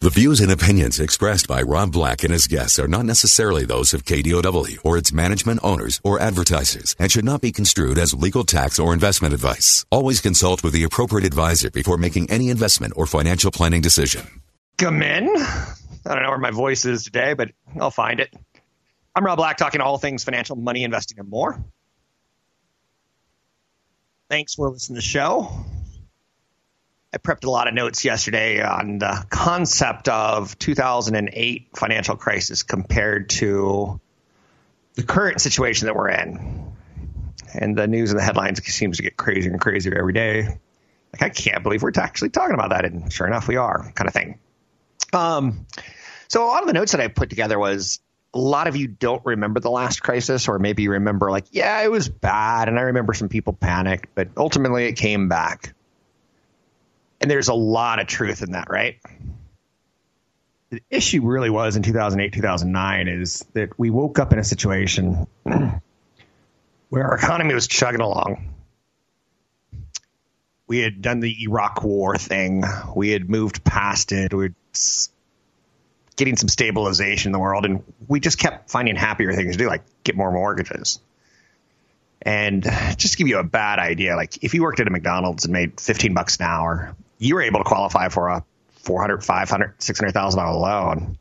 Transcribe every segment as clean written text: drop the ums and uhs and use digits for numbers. The views and opinions expressed by Rob Black and his guests are not necessarily those of KDOW or its management, owners, or advertisers and should not be construed as legal, tax, or investment advice. Always consult with the appropriate advisor before making any investment or financial planning decision. Come in. I don't know where my voice is today, but I'll find it. I'm Rob Black, talking all things financial, money, investing, and more. Thanks for listening to the show. I prepped a lot of notes yesterday on the concept of 2008 financial crisis compared to the current situation that we're in. And the news and the headlines seems to get crazier and crazier every day. Like, I can't believe we're actually talking about that. And sure enough, we are, kind of thing. So a lot of the notes that I put together was, a lot of you don't remember the last crisis, or maybe you remember like, yeah, it was bad. And I remember some people panicked, but ultimately it came back. And there's a lot of truth in that, right? The issue really was in 2008, 2009 is that we woke up in a situation where our economy was chugging along. We had done the Iraq War thing. We had moved past it. We were getting some stabilization in the world. And we just kept finding happier things to do, like get more mortgages. And just to give you a bad idea, like if you worked at a McDonald's and made $15 an hour, you were able to qualify for a $400,000, $500,000, $600,000 loan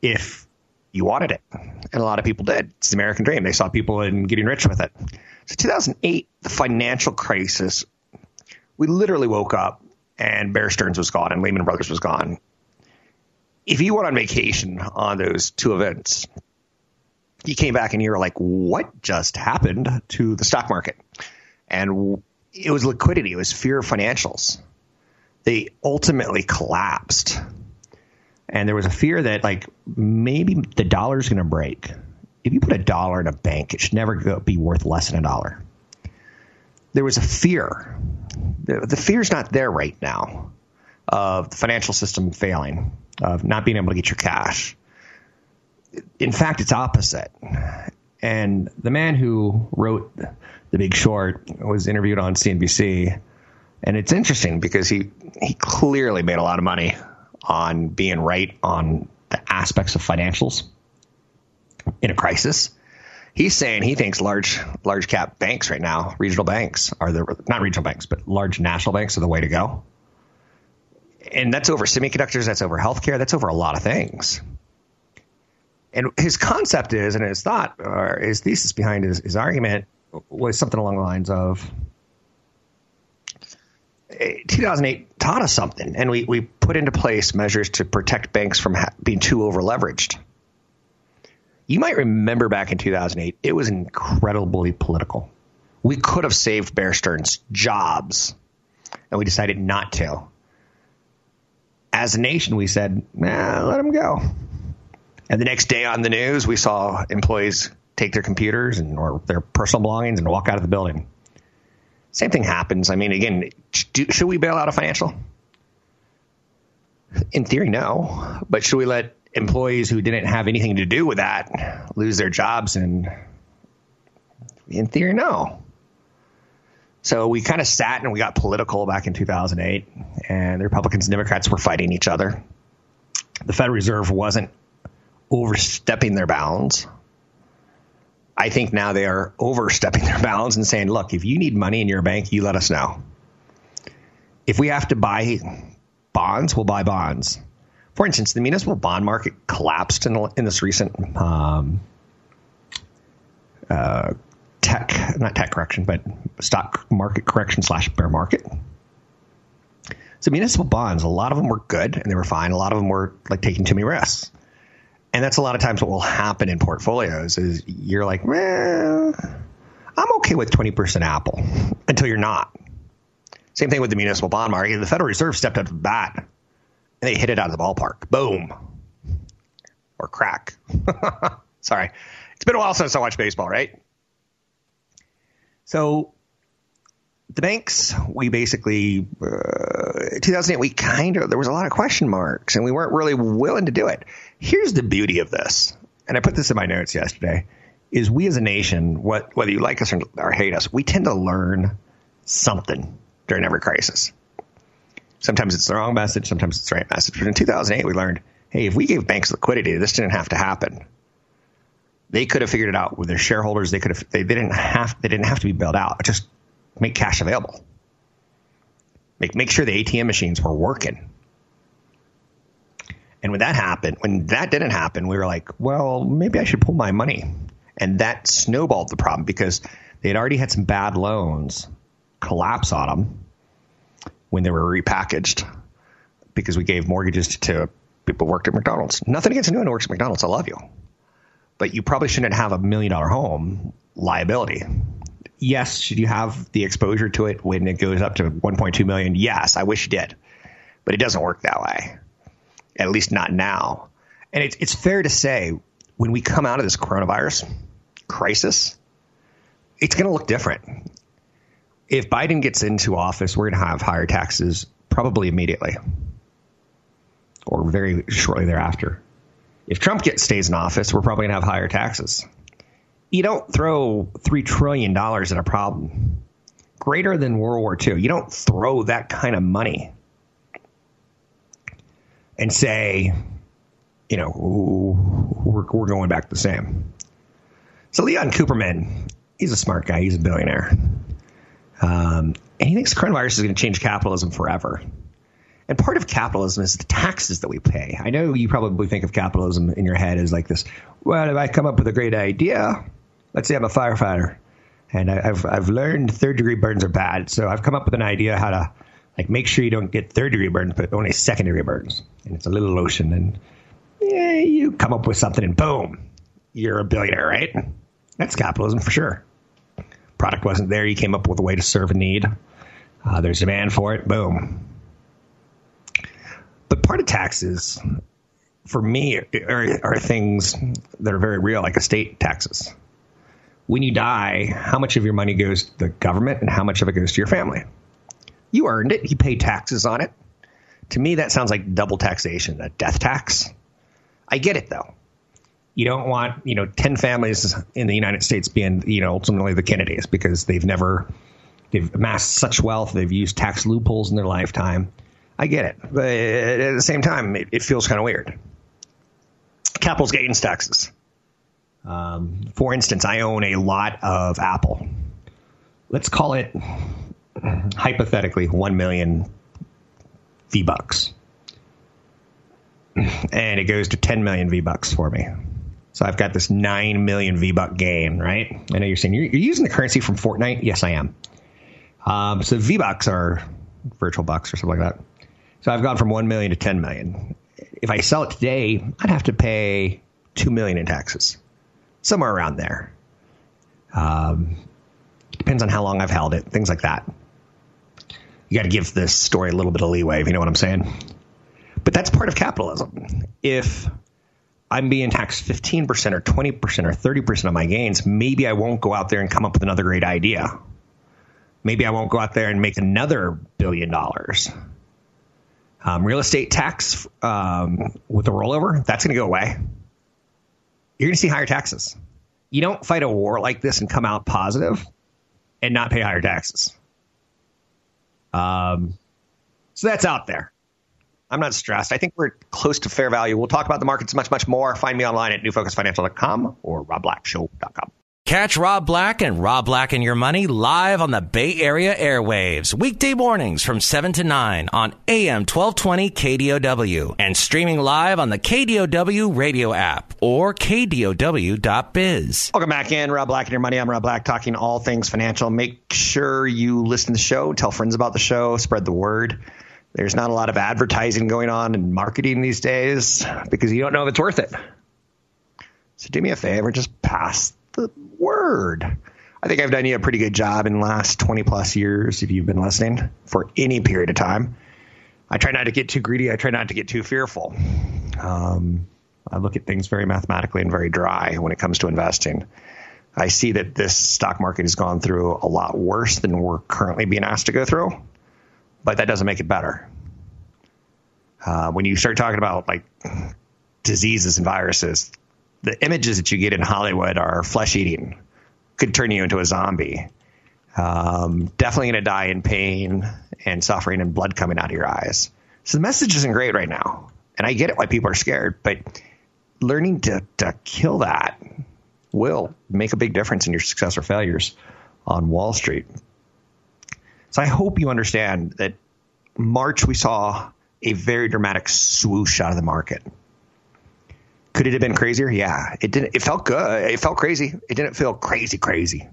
if you wanted it. And a lot of people did. It's the American dream. They saw people in getting rich with it. So 2008, the financial crisis, we literally woke up and Bear Stearns was gone and Lehman Brothers was gone. If you went on vacation on those two events, you came back and you were like, what just happened to the stock market? And it was liquidity. It was fear of financials. They ultimately collapsed. And there was a fear that like maybe the dollar's going to break. If you put $1 in a bank, it should never be worth less than $1. There was a fear. The fear's not there right now of the financial system failing, of not being able to get your cash. In fact, it's opposite. And the man who wrote The Big Short was interviewed on CNBC. And it's interesting because he clearly made a lot of money on being right on the aspects of financials in a crisis. He's saying he thinks large cap banks right now, regional banks are not regional banks, but large national banks are the way to go. And that's over semiconductors. That's over healthcare. That's over a lot of things. And his concept is, and his thought, or his thesis behind his argument was something along the lines of 2008 taught us something, and we put into place measures to protect banks from being too over-leveraged. You might remember back in 2008, it was incredibly political. We could have saved Bear Stearns' jobs, and we decided not to. As a nation, we said, nah, let him go. And the next day on the news, we saw employees take their computers and or their personal belongings and walk out of the building. Same thing happens. I mean, again, should we bail out a financial? In theory, no. But should we let employees who didn't have anything to do with that lose their jobs? And in theory, no. So we kind of sat and we got political back in 2008. And the Republicans and Democrats were fighting each other. The Federal Reserve wasn't overstepping their bounds. I think now they are overstepping their bounds and saying, look, if you need money in your bank, you let us know. If we have to buy bonds, we'll buy bonds. For instance, the municipal bond market collapsed in this recent stock market correction / bear market. So municipal bonds, a lot of them were good and they were fine. A lot of them were like taking too many risks. And that's a lot of times what will happen in portfolios is you're like, well, I'm okay with 20% Apple until you're not. Same thing with the municipal bond market. The Federal Reserve stepped up to the bat And they hit it out of the ballpark. Boom. Or crack. Sorry. It's been a while since I watched baseball, right? So the banks, we basically, 2008, we kind of, there was a lot of question marks and we weren't really willing to do it. Here's the beauty of this. And I put this in my notes yesterday is we as a nation, whether you like us or hate us, we tend to learn something during every crisis. Sometimes it's the wrong message. Sometimes it's the right message. But in 2008, we learned, hey, if we gave banks liquidity, this didn't have to happen. They could have figured it out with their shareholders. They could have, they didn't have to be bailed out. Just make cash available. Make sure the ATM machines were working. And when that happened, when that didn't happen, we were like, well, maybe I should pull my money. And that snowballed the problem because they had already had some bad loans collapse on them when they were repackaged because we gave mortgages to people who worked at McDonald's. Nothing against anyone who works at McDonald's. I love you. But you probably shouldn't have $1 million home liability. Yes, should you have the exposure to it when it goes up to 1.2 million? Yes, I wish you did. But it doesn't work that way. At least not now. And it's fair to say when we come out of this coronavirus crisis, it's going to look different. If Biden gets into office, we're going to have higher taxes probably immediately or very shortly thereafter. If Trump stays in office, we're probably going to have higher taxes. You don't throw $3 trillion at a problem greater than World War II. You don't throw that kind of money and say, you know, we're going back the same. So Leon Cooperman, he's a smart guy. He's a billionaire. And he thinks coronavirus is going to change capitalism forever. And part of capitalism is the taxes that we pay. I know you probably think of capitalism in your head as like this. Well, if I come up with a great idea, let's say I'm a firefighter and I've learned third-degree burns are bad. So I've come up with an idea how to like make sure you don't get third-degree burns, but only second-degree burns. And it's a little lotion. And you come up with something and boom, you're a billionaire, right? That's capitalism for sure. Product wasn't there. You came up with a way to serve a need. There's demand for it. Boom. But part of taxes, for me, are things that are very real, like estate taxes. When you die, how much of your money goes to the government and how much of it goes to your family? You earned it. You pay taxes on it. To me, that sounds like double taxation, a death tax. I get it, though. You don't want, 10 families in the United States being, ultimately the Kennedys because they've amassed such wealth. They've used tax loopholes in their lifetime. I get it. But at the same time, it feels kind of weird. Capital gains taxes. For instance, I own a lot of Apple. Let's call it hypothetically 1 million V-Bucks. And it goes to 10 million V-Bucks for me. So I've got this 9 million V-Buck gain, right? I know you're saying, you're using the currency from Fortnite? Yes, I am. So V-Bucks are virtual bucks or something like that. So I've gone from 1 million to 10 million. If I sell it today, I'd have to pay 2 million in taxes. Somewhere around there. Depends on how long I've held it. Things like that. You got to give this story a little bit of leeway, if you know what I'm saying. But that's part of capitalism. If I'm being taxed 15% or 20% or 30% of my gains, maybe I won't go out there and come up with another great idea. Maybe I won't go out there and make another $1 billion. Real estate tax with a rollover, that's going to go away. You're going to see higher taxes. You don't fight a war like this and come out positive and not pay higher taxes. So that's out there. I'm not stressed. I think we're close to fair value. We'll talk about the markets much, much more. Find me online at newfocusfinancial.com or robblackshow.com. Catch Rob Black and Rob Black and Your Money live on the Bay Area airwaves, weekday mornings from 7 to 9 on AM 1220 KDOW and streaming live on the KDOW radio app or KDOW.biz. Welcome back in, Rob Black and Your Money. I'm Rob Black, talking all things financial. Make sure you listen to the show, tell friends about the show, spread the word. There's not a lot of advertising going on and marketing these days because you don't know if it's worth it. So do me a favor, just pass the word. I think I've done you a pretty good job in the last 20 plus years if you've been listening for any period of time. I try not to get too greedy. I try not to get too fearful. I look at things very mathematically and very dry when it comes to investing. I see that this stock market has gone through a lot worse than we're currently being asked to go through, but that doesn't make it better. When you start talking about like diseases and viruses, the images that you get in Hollywood are flesh-eating, could turn you into a zombie. Definitely going to die in pain and suffering and blood coming out of your eyes. So the message isn't great right now. And I get it why people are scared, but learning to kill that will make a big difference in your success or failures on Wall Street. So I hope you understand that March we saw a very dramatic swoosh out of the market. Could it have been crazier? Yeah, it didn't. It felt good. It felt crazy. It didn't feel crazy, crazy.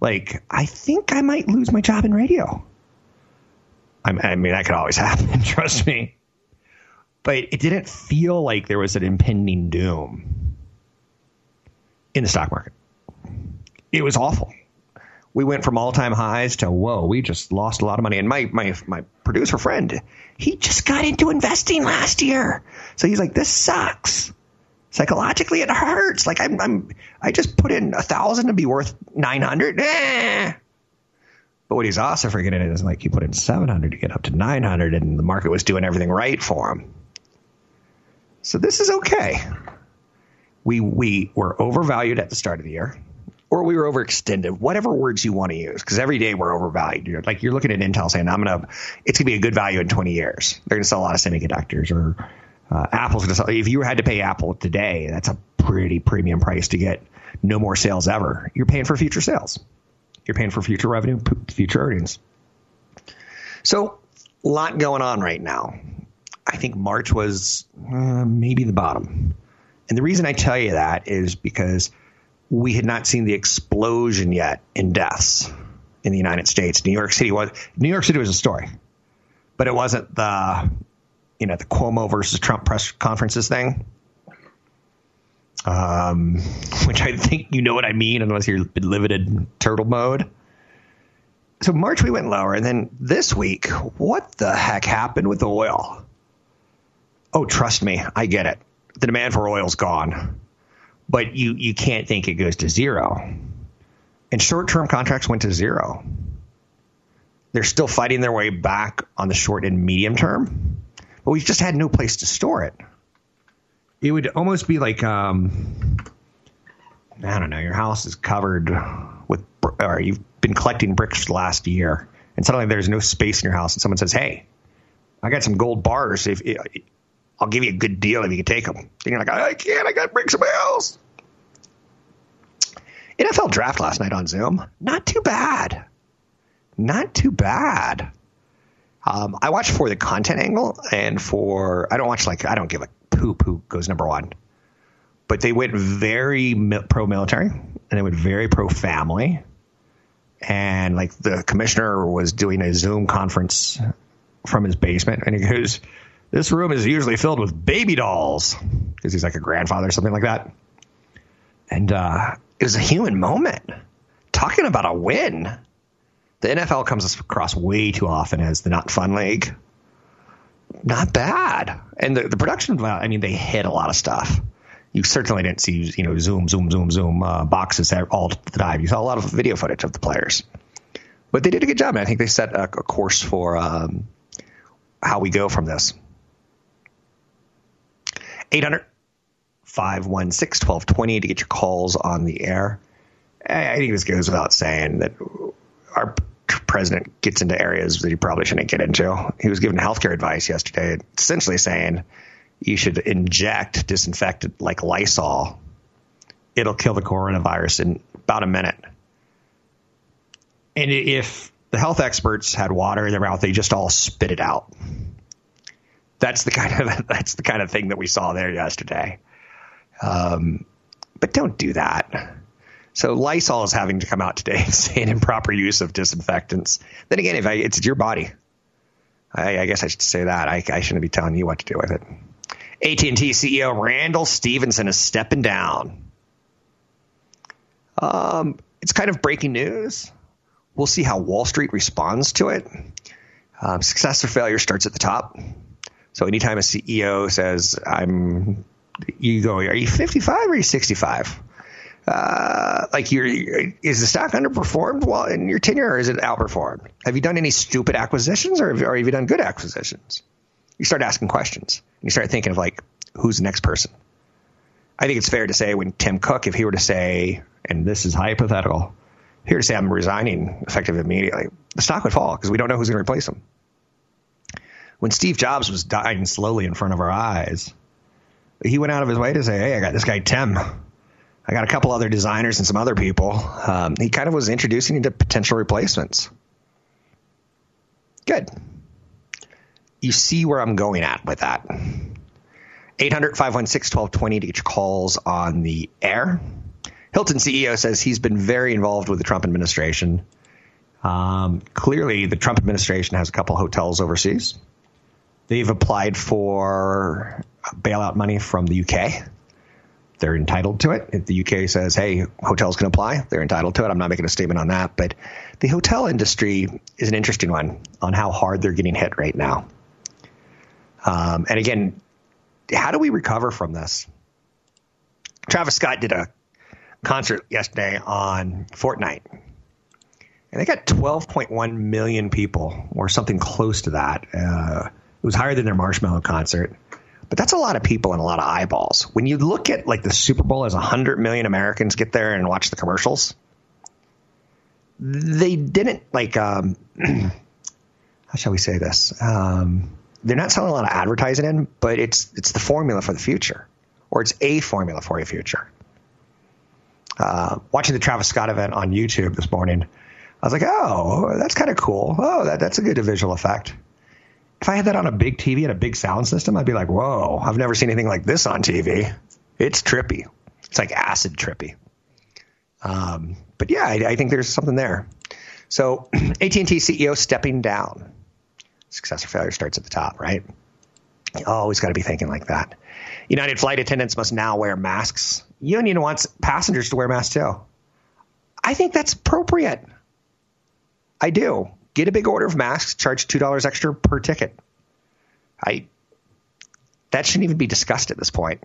Like, I think I might lose my job in radio. I mean, that could always happen. Trust me. But it didn't feel like there was an impending doom in the stock market. It was awful. We went from all-time highs to, whoa, we just lost a lot of money. And my producer friend, he just got into investing last year. So he's like, this sucks. Psychologically, it hurts. Like I just put in 1,000 to be worth 900. But what he's also forgetting is like you put in 700 to get up to 900, and the market was doing everything right for him. So this is okay. We were overvalued at the start of the year, or we were overextended, whatever words you want to use, because every day we're overvalued. You're looking at Intel saying, it's going to be a good value in 20 years. They're going to sell a lot of semiconductors, or Apple's going to sell. If you had to pay Apple today, that's a pretty premium price to get no more sales ever. You're paying for future sales. You're paying for future revenue, future earnings. So a lot going on right now. I think March was maybe the bottom. And the reason I tell you that is because we had not seen the explosion yet in deaths in the United States. New York City was a story, but it wasn't the Cuomo versus Trump press conferences thing, which I think you know what I mean, unless you're in limited turtle mode. So March we went lower, and then this week, what the heck happened with oil? Oh, trust me, I get it. The demand for oil's gone. But you can't think it goes to zero. And short-term contracts went to zero. They're still fighting their way back on the short and medium term. But we've just had no place to store it. It would almost be like, I don't know, your house is covered with, or you've been collecting bricks for the last year. And suddenly there's no space in your house. And someone says, hey, I got some gold bars. I'll give you a good deal if you can take them. And you're like, I can't. I got to bring somebody else. NFL draft last night on Zoom. Not too bad. I watch for the content angle and for – I don't give a poop who goes number one. But they went very pro-military and they went very pro-family. And like the commissioner was doing a Zoom conference from his basement and he goes – this room is usually filled with baby dolls because he's like a grandfather or something like that. And it was a human moment. Talking about a win. The NFL comes across way too often as the not fun league. Not bad. And the production, they hit a lot of stuff. You certainly didn't see, zoom boxes all the time. You saw a lot of video footage of the players. But they did a good job. And I think they set a course for how we go from this. 800-516-1220 to get your calls on the air. I think this goes without saying that our president gets into areas that he probably shouldn't get into. He was given healthcare advice yesterday, essentially saying you should inject disinfectant like Lysol. It'll kill the coronavirus in about a minute. And if the health experts had water in their mouth, they just all spit it out. That's the kind of thing that we saw there yesterday. But don't do that. So Lysol is having to come out today and say an improper use of disinfectants. Then again, if it's your body, I guess I should say that. I shouldn't be telling you what to do with it. AT&T CEO Randall Stephenson is stepping down. It's kind of breaking news. We'll see how Wall Street responds to it. Success or failure starts at the top. So anytime a CEO says, are you 55 or are you 65? Is the stock underperformed while in your tenure, or is it outperformed? Have you done any stupid acquisitions, or have you done good acquisitions? You start asking questions, and you start thinking of who's the next person. I think it's fair to say when Tim Cook, if he were to say, and this is hypothetical, here to say I'm resigning effective immediately, the stock would fall because we don't know who's going to replace him. When Steve Jobs was dying slowly in front of our eyes, he went out of his way to say, hey, I got this guy Tim. I got a couple other designers and some other people. He kind of was introducing you to potential replacements. Good. You see where I'm going at with that. 800-516-1220 to each calls on the air. Hilton CEO says he's been very involved with the Trump administration. Clearly, the Trump administration has a couple hotels overseas. They've applied for bailout money from the UK. They're entitled to it. If the UK says, hey, hotels can apply, they're entitled to it. I'm not making a statement on that. But the hotel industry is an interesting one on how hard they're getting hit right now. And again, how do we recover from this? Travis Scott did a concert yesterday on Fortnite, and they got 12.1 million people or something close to that. It was higher than their Marshmallow concert, but that's a lot of people and a lot of eyeballs. When you look at the Super Bowl as 100 million Americans get there and watch the commercials, they didn't how shall we say this? They're not selling a lot of advertising in, but it's the formula for the future, or it's a formula for your future. Watching the Travis Scott event on YouTube this morning, I was like, oh, that's kind of cool. Oh, that's a good visual effect. If I had that on a big TV and a big sound system, I'd be like, whoa, I've never seen anything like this on TV. It's trippy. It's like acid trippy. But yeah, I think there's something there. So AT&T CEO stepping down. Success or failure starts at the top, right? You always got to be thinking like that. United flight attendants must now wear masks. Union wants passengers to wear masks too. I think that's appropriate. I do. Get a big order of masks, charge $2 extra per ticket. That shouldn't even be discussed at this point.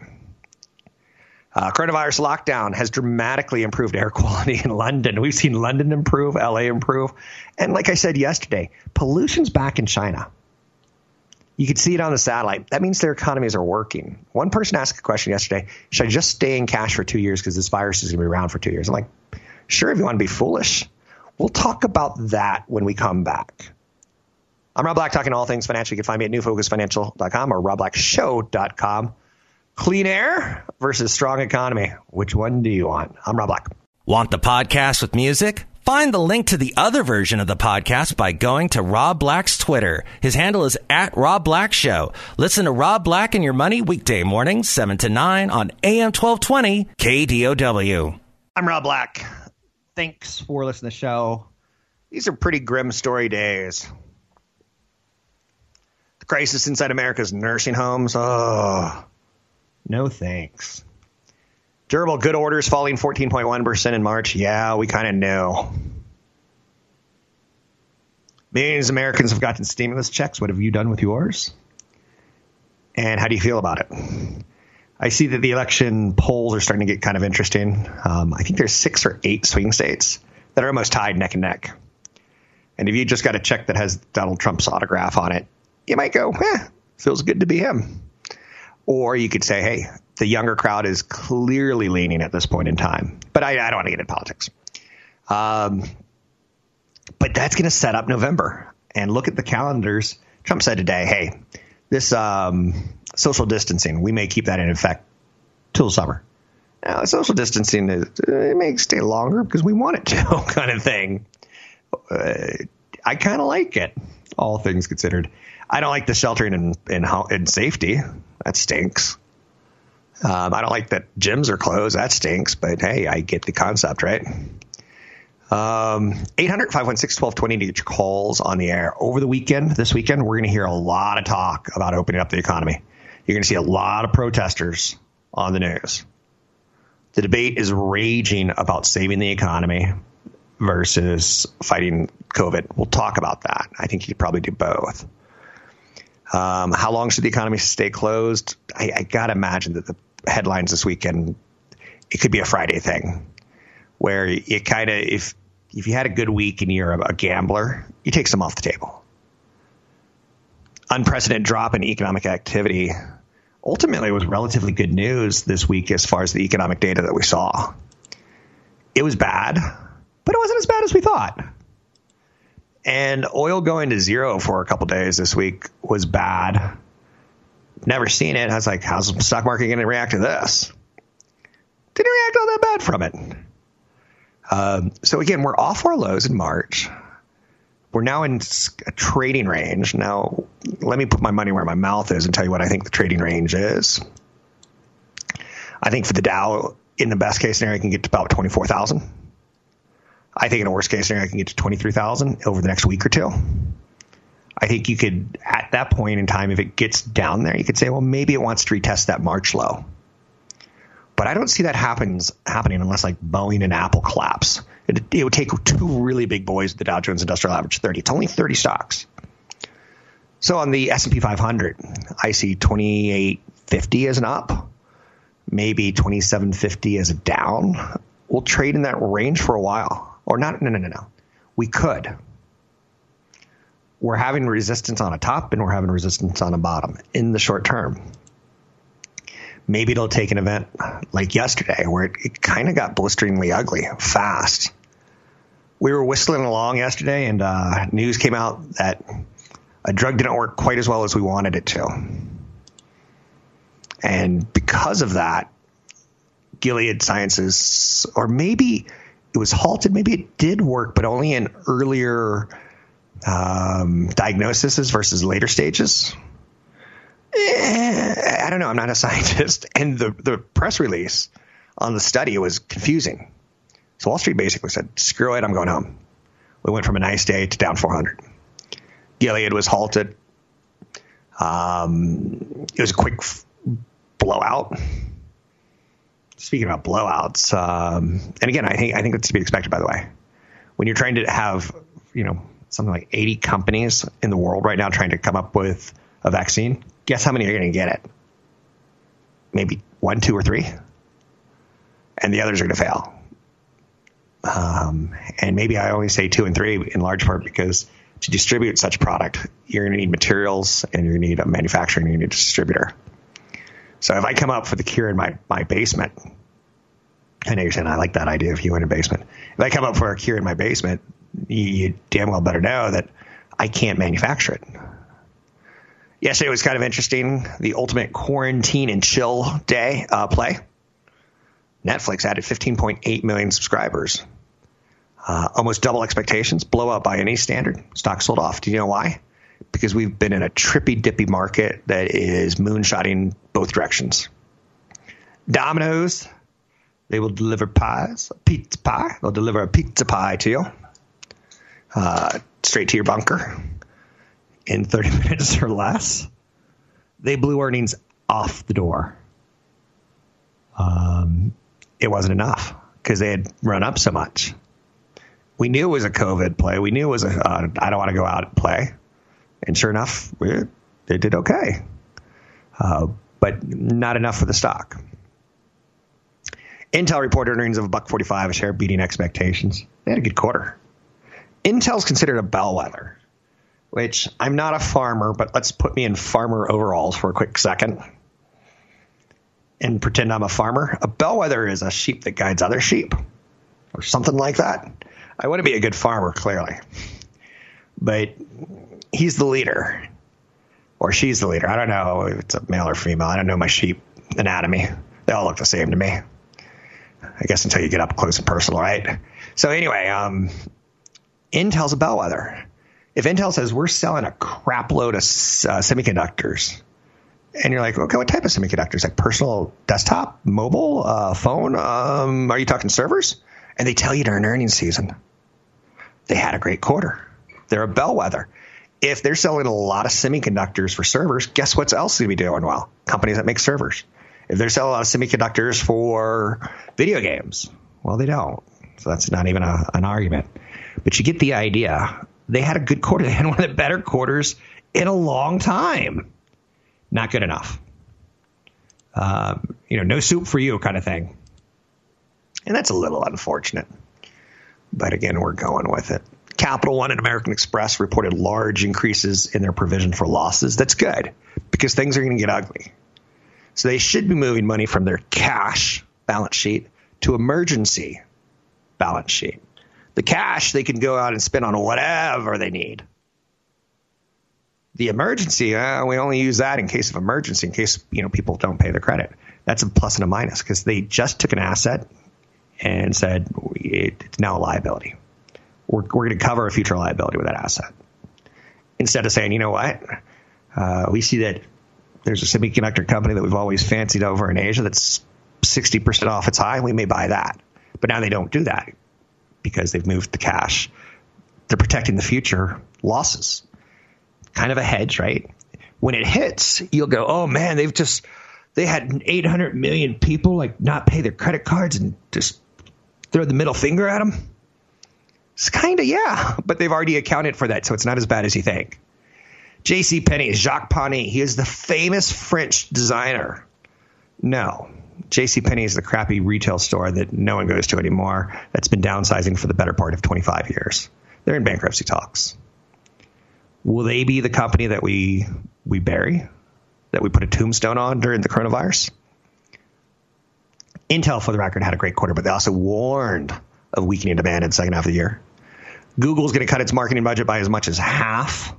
Coronavirus lockdown has dramatically improved air quality in London. We've seen London improve, LA improve. And like I said yesterday, pollution's back in China. You could see it on the satellite. That means their economies are working. One person asked a question yesterday, should I just stay in cash for 2 years because this virus is going to be around for 2 years? I'm like, sure, if you want to be foolish. We'll talk about that when we come back. I'm Rob Black, talking all things financial. You can find me at newfocusfinancial.com or robblackshow.com. Clean air versus strong economy. Which one do you want? I'm Rob Black. Want the podcast with music? Find the link to the other version of the podcast by going to Rob Black's Twitter. His handle is @RobBlackShow. Listen to Rob Black and Your Money weekday mornings, 7 to 9 on AM 1220 KDOW. I'm Rob Black. Thanks for listening to the show. These are pretty grim story days. The crisis inside America's nursing homes. Oh, no thanks. Durable good orders falling 14.1% in March. Yeah, we kind of knew. Millions of Americans have gotten stimulus checks. What have you done with yours? And how do you feel about it? I see that the election polls are starting to get kind of interesting. I think there's 6 or 8 swing states that are almost tied neck and neck. And if you just got a check that has Donald Trump's autograph on it, you might go, feels good to be him. Or you could say, hey, the younger crowd is clearly leaning at this point in time. But I don't want to get into politics. But that's going to set up November. And look at the calendars. Trump said today, hey, this social distancing, we may keep that in effect till summer. Now, social distancing, it may stay longer because we want it to, kind of thing. I kind of like it, all things considered. I don't like the sheltering in safety. That stinks. I don't like that gyms are closed. That stinks. But, hey, I get the concept, right? 800-516-1220 to get your calls on the air. Over the weekend, this weekend, we're going to hear a lot of talk about opening up the economy. You're going to see a lot of protesters on the news. The debate is raging about saving the economy. versus fighting COVID. We'll talk about that. I think you could probably do both. How long should the economy stay closed? I got to imagine that the headlines this weekend, it could be a Friday thing where it kind of, if you had a good week and you're a gambler, you take some off the table. Unprecedented drop in economic activity ultimately was relatively good news this week as far as the economic data that we saw. It was bad, but it wasn't as bad as we thought. And oil going to zero for a couple days this week was bad. Never seen it. I was like, how's the stock market going to react to this? Didn't react all that bad from it. So again, we're off our lows in March. We're now in a trading range. Now, let me put my money where my mouth is and tell you what I think the trading range is. I think for the Dow, in the best case scenario, I can get to about 24,000. I think in a worst case scenario, I can get to 23,000 over the next week or two. I think you could, at that point in time, if it gets down there, you could say, well, maybe it wants to retest that March low. But I don't see that happening unless like Boeing and Apple collapse. It would take two really big boys at the Dow Jones Industrial Average 30. It's only 30 stocks. So on the S&P 500, I see 2850 as an up, maybe 2750 as a down. We'll trade in that range for a while. Or not. No. We could. We're having resistance on a top and we're having resistance on a bottom in the short term. Maybe it'll take an event like yesterday where it kind of got blisteringly ugly fast. We were whistling along yesterday and news came out that a drug didn't work quite as well as we wanted it to. And because of that, Gilead Sciences, or maybe it was halted, maybe it did work, but only in earlier diagnoses versus later stages. I don't know. I'm not a scientist. And the press release on the study was confusing. So Wall Street basically said, screw it, I'm going home. We went from a nice day to down 400. Gilead was halted. It was a quick blowout. Speaking about blowouts, and again, I think that's to be expected, by the way. When you're trying to have, something like 80 companies in the world right now trying to come up with a vaccine, guess how many are going to get it? Maybe one, two, or three. And the others are going to fail. And maybe I only say two and three in large part because to distribute such product, you're going to need materials and you're going to need a manufacturer and you're going to need a distributor. So if I come up with a cure in my basement, I know you're saying I like that idea if you went in a basement. If I come up for a cure in my basement, you damn well better know that I can't manufacture it. Yesterday was kind of interesting. The ultimate quarantine and chill day play. Netflix added 15.8 million subscribers. Almost double expectations. Blow up by any standard. Stock sold off. Do you know why? Because we've been in a trippy-dippy market that is moonshotting both directions. Domino's, they will deliver pies. Pizza pie. They'll deliver a pizza pie to you. Straight to your bunker. In 30 minutes or less, they blew earnings off the door. It wasn't enough because they had run up so much. We knew it was a COVID play. We knew it was a I don't want to go out play. And sure enough, they did okay, but not enough for the stock. Intel reported earnings of $1.45 a share, beating expectations. They had a good quarter. Intel's considered a bellwether. Which I'm not a farmer, but let's put me in farmer overalls for a quick second and pretend I'm a farmer. A bellwether is a sheep that guides other sheep or something like that. I want to be a good farmer, clearly. But he's the leader or she's the leader. I don't know if it's a male or female. I don't know my sheep anatomy. They all look the same to me, I guess, until you get up close and personal, right? So anyway, Intel's a bellwether. If Intel says we're selling a crap load of semiconductors, and you're like, okay, what type of semiconductors? Like personal desktop, mobile, phone? Are you talking servers? And they tell you during earnings season, they had a great quarter. They're a bellwether. If they're selling a lot of semiconductors for servers, guess what else going to be doing well? Companies that make servers. If they're selling a lot of semiconductors for video games, well, they don't. So that's not even an argument. But you get the idea. They had a good quarter. They had one of the better quarters in a long time. Not good enough. No soup for you kind of thing. And that's a little unfortunate. But again, we're going with it. Capital One and American Express reported large increases in their provision for losses. That's good because things are going to get ugly. So they should be moving money from their cash balance sheet to emergency balance sheet. The cash they can go out and spend on whatever they need. The emergency, we only use that in case of emergency, in case people don't pay their credit. That's a plus and a minus because they just took an asset and said it's now a liability. We're going to cover a future liability with that asset. Instead of saying, you know what, we see that there's a semiconductor company that we've always fancied over in Asia that's 60% off its high. We may buy that. But now they don't do that because they've moved the cash. They're protecting the future losses. Kind of a hedge, right? When it hits, you'll go, oh, man, they had 800 million people not pay their credit cards and just throw the middle finger at them. It's kind of, yeah, but they've already accounted for that, so it's not as bad as you think. JCPenney, Jacques Pony, he is the famous French designer. No, JCPenney is the crappy retail store that no one goes to anymore that's been downsizing for the better part of 25 years. They're in bankruptcy talks. Will they be the company that we bury, that we put a tombstone on during the coronavirus? Intel, for the record, had a great quarter, but they also warned of weakening demand in the second half of the year. Google's going to cut its marketing budget by as much as half,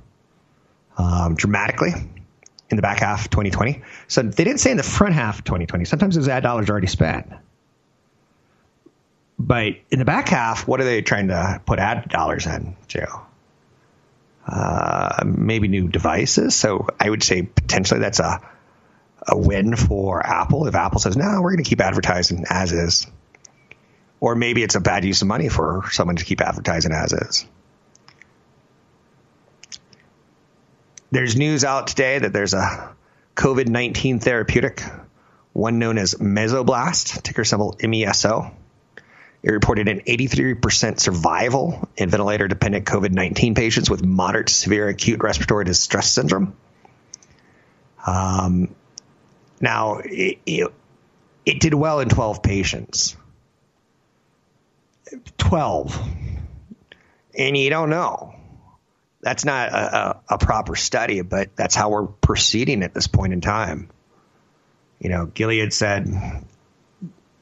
dramatically, in the back half of 2020. So they didn't say in the front half of 2020. Sometimes those ad dollars are already spent. But in the back half, what are they trying to put ad dollars in, Joe? Maybe new devices. So I would say potentially that's a win for Apple. If Apple says, no, we're going to keep advertising as is. Or maybe it's a bad use of money for someone to keep advertising as is. There's news out today that there's a COVID-19 therapeutic, one known as Mesoblast, ticker symbol MESO. It reported an 83% survival in ventilator-dependent COVID-19 patients with moderate to severe acute respiratory distress syndrome. Now, it did well in 12 patients. 12. And you don't know. That's not a proper study, but that's how we're proceeding at this point in time. Gilead said,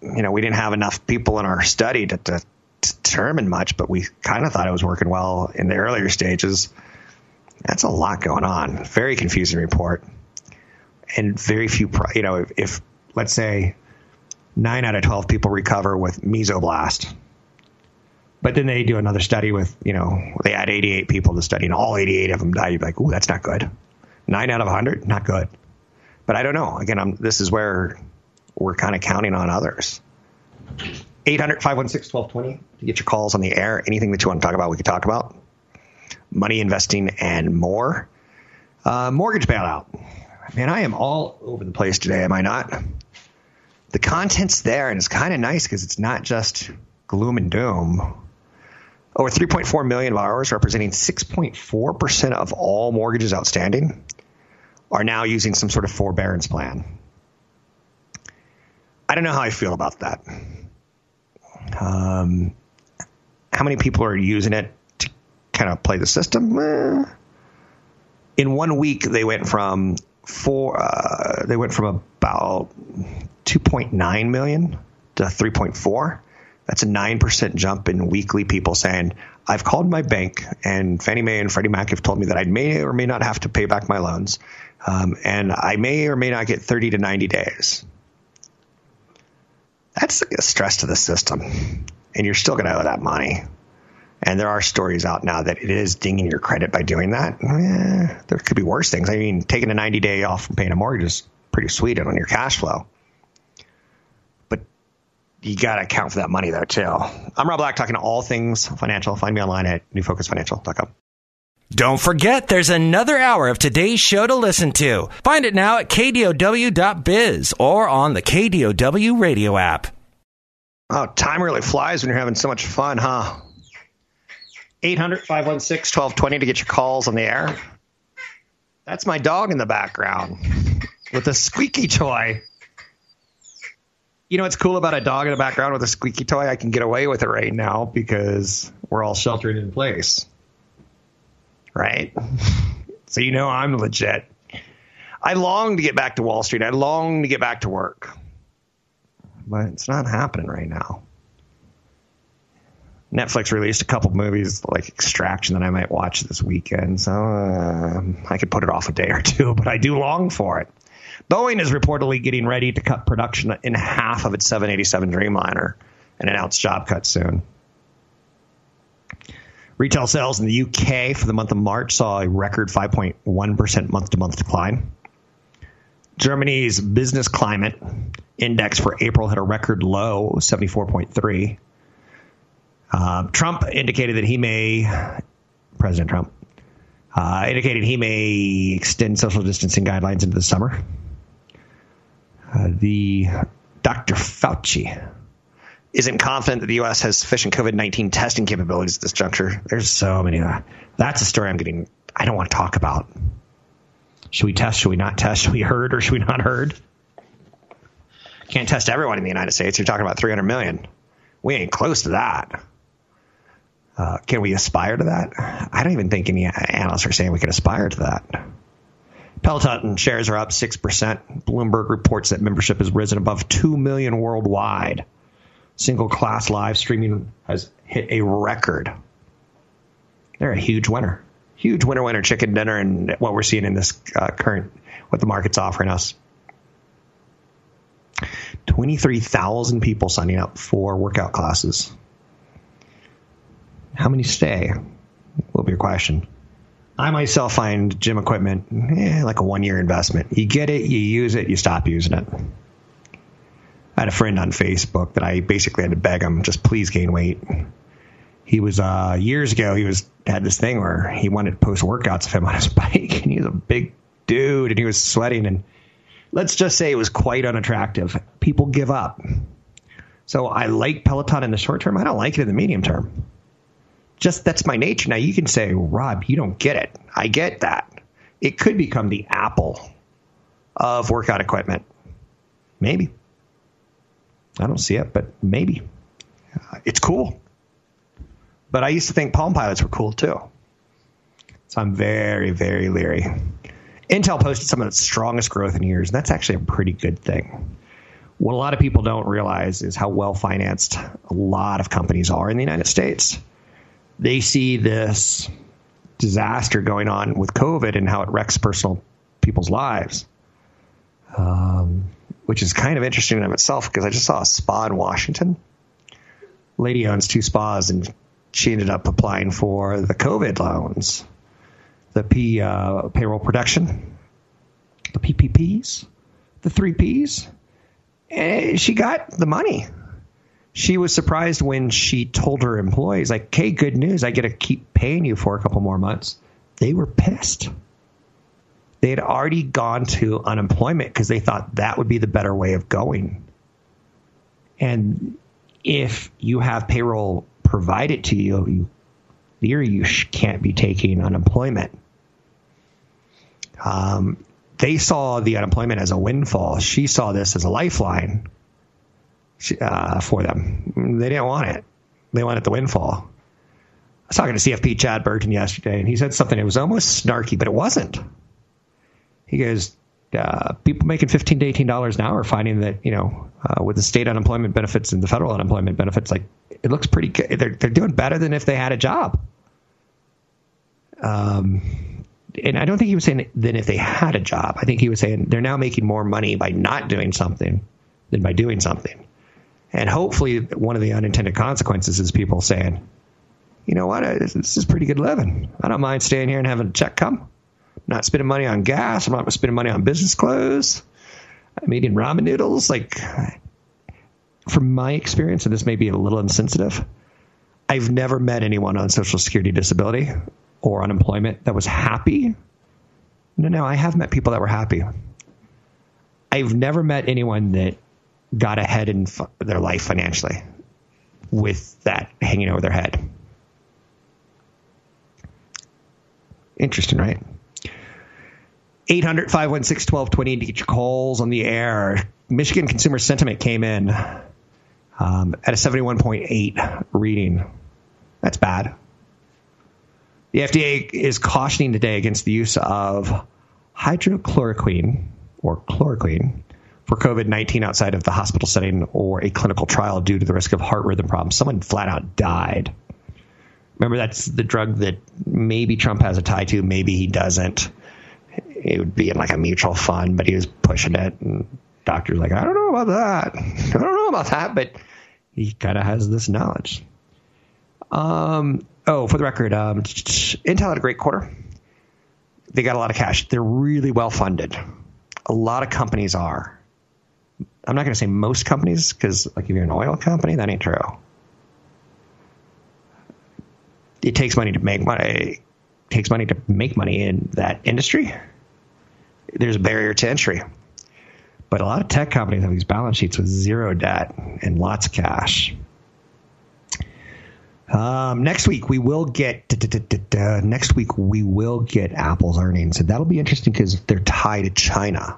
we didn't have enough people in our study to determine much, but we kind of thought it was working well in the earlier stages. That's a lot going on. Very confusing report. And very few, if let's say 9 out of 12 people recover with mesoblast, but then they do another study with, they add 88 people to the study and all 88 of them die. You'd be like, ooh, that's not good. 9 out of 100, not good. But I don't know. Again, this is where we're kind of counting on others. 800-516-1220 to get your calls on the air. Anything that you want to talk about, we can talk about. Money, investing, and more. Mortgage bailout. Man, I am all over the place today, am I not? The content's there, and it's kind of nice because it's not just gloom and doom. Over 3.4 million borrowers, representing 6.4% of all mortgages outstanding, are now using some sort of forbearance plan. I don't know how I feel about that. How many people are using it to kind of play the system? In 1 week, they went from about 2.9 million to 3.4. That's a 9% jump in weekly people saying, I've called my bank, and Fannie Mae and Freddie Mac have told me that I may or may not have to pay back my loans, and I may or may not get 30 to 90 days. That's a stress to the system, and you're still going to owe that money. And there are stories out now that it is dinging your credit by doing that. There could be worse things. I mean, taking a 90-day off from paying a mortgage is pretty sweet on your cash flow. You got to account for that money, though, too. I'm Rob Black, talking to all things financial. Find me online at newfocusfinancial.com. Don't forget, there's another hour of today's show to listen to. Find it now at kdow.biz or on the KDOW radio app. Oh, time really flies when you're having so much fun, huh? 800-516-1220 to get your calls on the air. That's my dog in the background with a squeaky toy. You know what's cool about a dog in the background with a squeaky toy? I can get away with it right now because we're all sheltered in place. Right? So you know I'm legit. I long to get back to Wall Street. I long to get back to work. But it's not happening right now. Netflix released a couple movies like Extraction that I might watch this weekend, so I could put it off a day or two, but I do long for it. Boeing is reportedly getting ready to cut production in half of its 787 Dreamliner and announce job cuts soon. Retail sales in the UK for the month of March saw a record 5.1% month-to-month decline. Germany's business climate index for April had a record low, 74.3. Trump indicated that he may, President Trump, indicated he may extend social distancing guidelines into the summer. The Dr. Fauci isn't confident that the U.S. has sufficient COVID-19 testing capabilities at this juncture. There's so many of that. That's a story I'm getting. I don't want to talk about. Should we test? Should we not test? Should we herd or should we not herd? Can't test everyone in the United States. You're talking about 300 million. We ain't close to that. Can we aspire to that? I don't even think any analysts are saying we can aspire to that. Peloton shares are up 6%. Bloomberg reports that membership has risen above 2 million worldwide. Single-class live streaming has hit a record. They're a huge winner. Huge winner, chicken dinner, and what we're seeing in this current, what the market's offering us. 23,000 people signing up for workout classes. How many stay? Will be your question. I myself find gym equipment like a one-year investment. You get it, you use it, you stop using it. I had a friend on Facebook that I basically had to beg him, just please gain weight. He was, years ago, had this thing where he wanted to post workouts of him on his bike, and he was a big dude, and he was sweating, and let's just say it was quite unattractive. People give up. So I like Peloton in the short term. I don't like it in the medium term. Just that's my nature. Now, you can say, Rob, you don't get it. I get that. It could become the Apple of workout equipment. Maybe. I don't see it, but maybe. It's cool. But I used to think Palm Pilots were cool, too. So I'm very, very leery. Intel posted some of its strongest growth in years, and that's actually a pretty good thing. What a lot of people don't realize is how well-financed a lot of companies are in the United States. They see this disaster going on with COVID and how it wrecks people's lives, which is kind of interesting in and of itself because I just saw a spa in Washington. Lady owns two spas, and she ended up applying for the COVID loans, the payroll protection, the PPPs, the 3 Ps. And she got the money. She was surprised when she told her employees, like, hey, good news, I get to keep paying you for a couple more months. They were pissed. They had already gone to unemployment because they thought that would be the better way of going. And if you have payroll provided to you, you can't be taking unemployment. They saw the unemployment as a windfall. She saw this as a lifeline for them. They didn't want it. They wanted the windfall. I was talking to CFP Chad Burton yesterday, and he said something. It was almost snarky, but it wasn't. He goes, people making $15 to $18 an hour are finding that, with the state unemployment benefits and the federal unemployment benefits, like, it looks pretty good. They're doing better than if they had a job. And I don't think he was saying than if they had a job. I think he was saying they're now making more money by not doing something than by doing something. And hopefully one of the unintended consequences is people saying, you know what, this is pretty good living. I don't mind staying here and having a check come. I'm not spending money on gas. I'm not spending money on business clothes. I'm eating ramen noodles. Like, from my experience, and this may be a little insensitive, I've never met anyone on Social Security disability or unemployment that was happy. No, I have met people that were happy. I've never met anyone that got ahead in their life financially. with that hanging over their head. Interesting, right? 800-516-1220 to get your calls on the air. Michigan Consumer Sentiment came in at a 71.8 reading. That's bad. The FDA is cautioning today against the use of hydrochloroquine or chloroquine for COVID-19 outside of the hospital setting or a clinical trial due to the risk of heart rhythm problems. Someone flat out died. Remember, that's the drug that maybe Trump has a tie to, maybe he doesn't. It would be in like a mutual fund, but he was pushing it. And doctors like, I don't know about that. I don't know about that, but he kind of has this knowledge. Oh, for the record, Intel had a great quarter. They got a lot of cash. They're really well funded. A lot of companies are. I'm not going to say most companies because, like, if you're an oil company, that ain't true. It takes money to make money. It takes money to make money in that industry. There's a barrier to entry. But a lot of tech companies have these balance sheets with zero debt and lots of cash. Next week we will get Apple's earnings, and that'll be interesting because they're tied to China.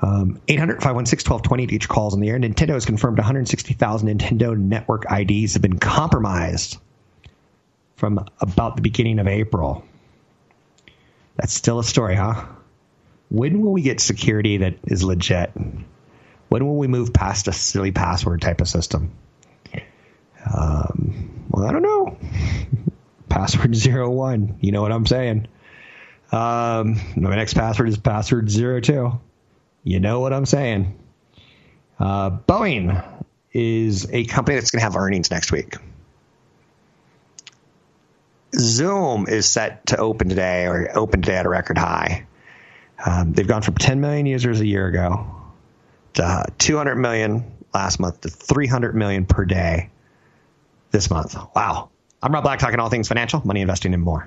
800-516-1220 to each calls on the air. Nintendo has confirmed 160,000 Nintendo network IDs have been compromised from about the beginning of April. That's still a story, huh? When will we get security that is legit? When will we move past a silly password type of system? Well, I don't know. Password 01. You know what I'm saying? My next password is password 02. You know what I'm saying? Boeing is a company that's going to have earnings next week. Zoom is set to open today, or open today at a record high. They've gone from 10 million users a year ago to 200 million last month to 300 million per day this month. Wow. I'm Rob Black, talking all things financial, money, investing, and more.